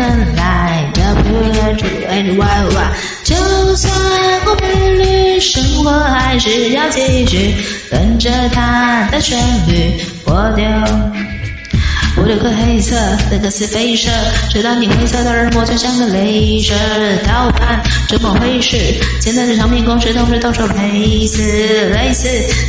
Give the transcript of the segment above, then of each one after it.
分来 W-H-Y， 就算我疲累，生活还是要继续，跟着它的旋律我丢。我的颗黑色的歌词飞射，直到你灰色的耳膜就像个雷射盗版，这么回事？简单的产品公式同时都说类似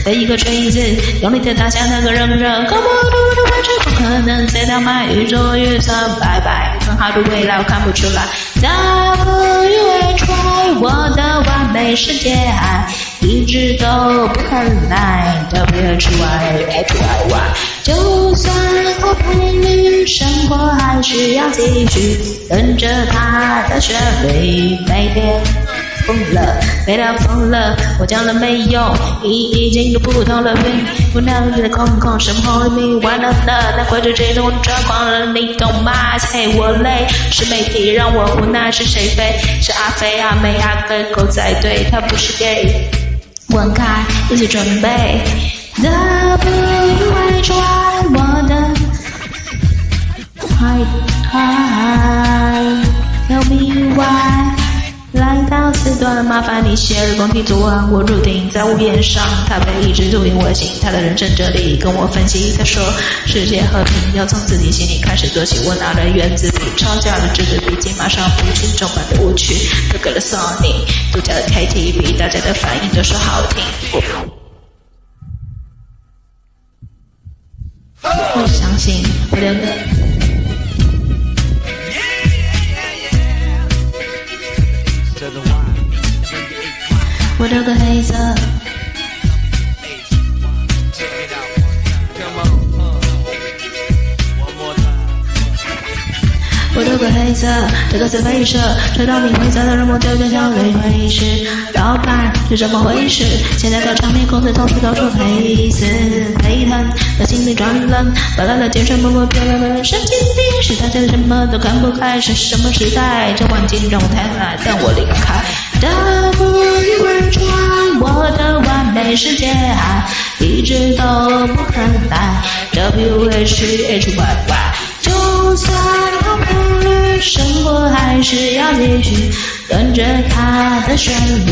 的一个锤子，用力的打向那个扔着高不住的位置，不可能再倒卖宇宙预算拜拜，很好的未来我看不出来。W-H-Y， 我的完美世界爱一直都不肯来。W-H-Y， 就算我陪你，生活还是要继续，跟着它的旋律。每天疯了，我讲了没用，已经都不同了。我脑子里空，什么红绿绿，完了呢，那快就这种抓狂了，你懂吗？嘿，我累，是媒体让我无奈，是谁非？是阿飞、阿妹、阿哥、狗仔队，他不是 gay。 滚开，一起准备 W-H-Y， 我的W-H-Y， 来到四段，麻烦你写日光地图啊！我入定在屋檐上，他被一直注定我心。他的人生哲理跟我分析，他说世界和平要从自己心里开始做起。我拿了原子笔，抄下了这支笔记，马上补进中文的误区，都给了 Sony 独家的 KTV， 大家的反应都说好听。我相信我的歌。我这个黑色这个是黑色，直到你灰色的人我就像雷回事，老板是什么回事？现在的唱片公司同时都说陪疼，把心里转冷，把他的精神默默飘了。神经病是大家什么都看不开，是什么时代？这环境让我太难，但我离开。W-H-Y， 我的完美世界啊，一直都不肯来。W-H-Y， 就算。生活还是要继续，跟着它的旋律。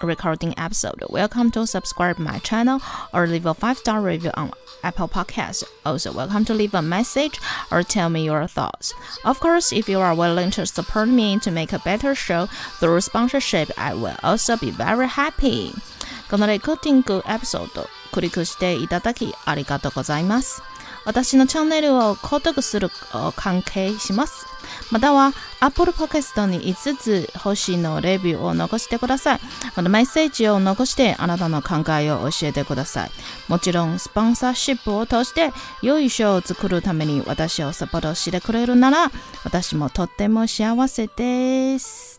recording episode. Welcome to subscribe my channel or leave a 5-star review on Apple Podcast. Also, welcome to leave a message or tell me your thoughts. Of course, if you are willing to support me to make a better show through sponsorship, I will also be very happy. このレコーディングエピソードをクリックしていただきありがとうございます。私のチャンネルを購読する関係します。または Apple Podcast に5つ星のレビューを残してください。またメッセージを残してあなたの考えを教えてください。もちろんスポンサーシップを通して良い賞を作るために私をサポートしてくれるなら私もとっても幸せです。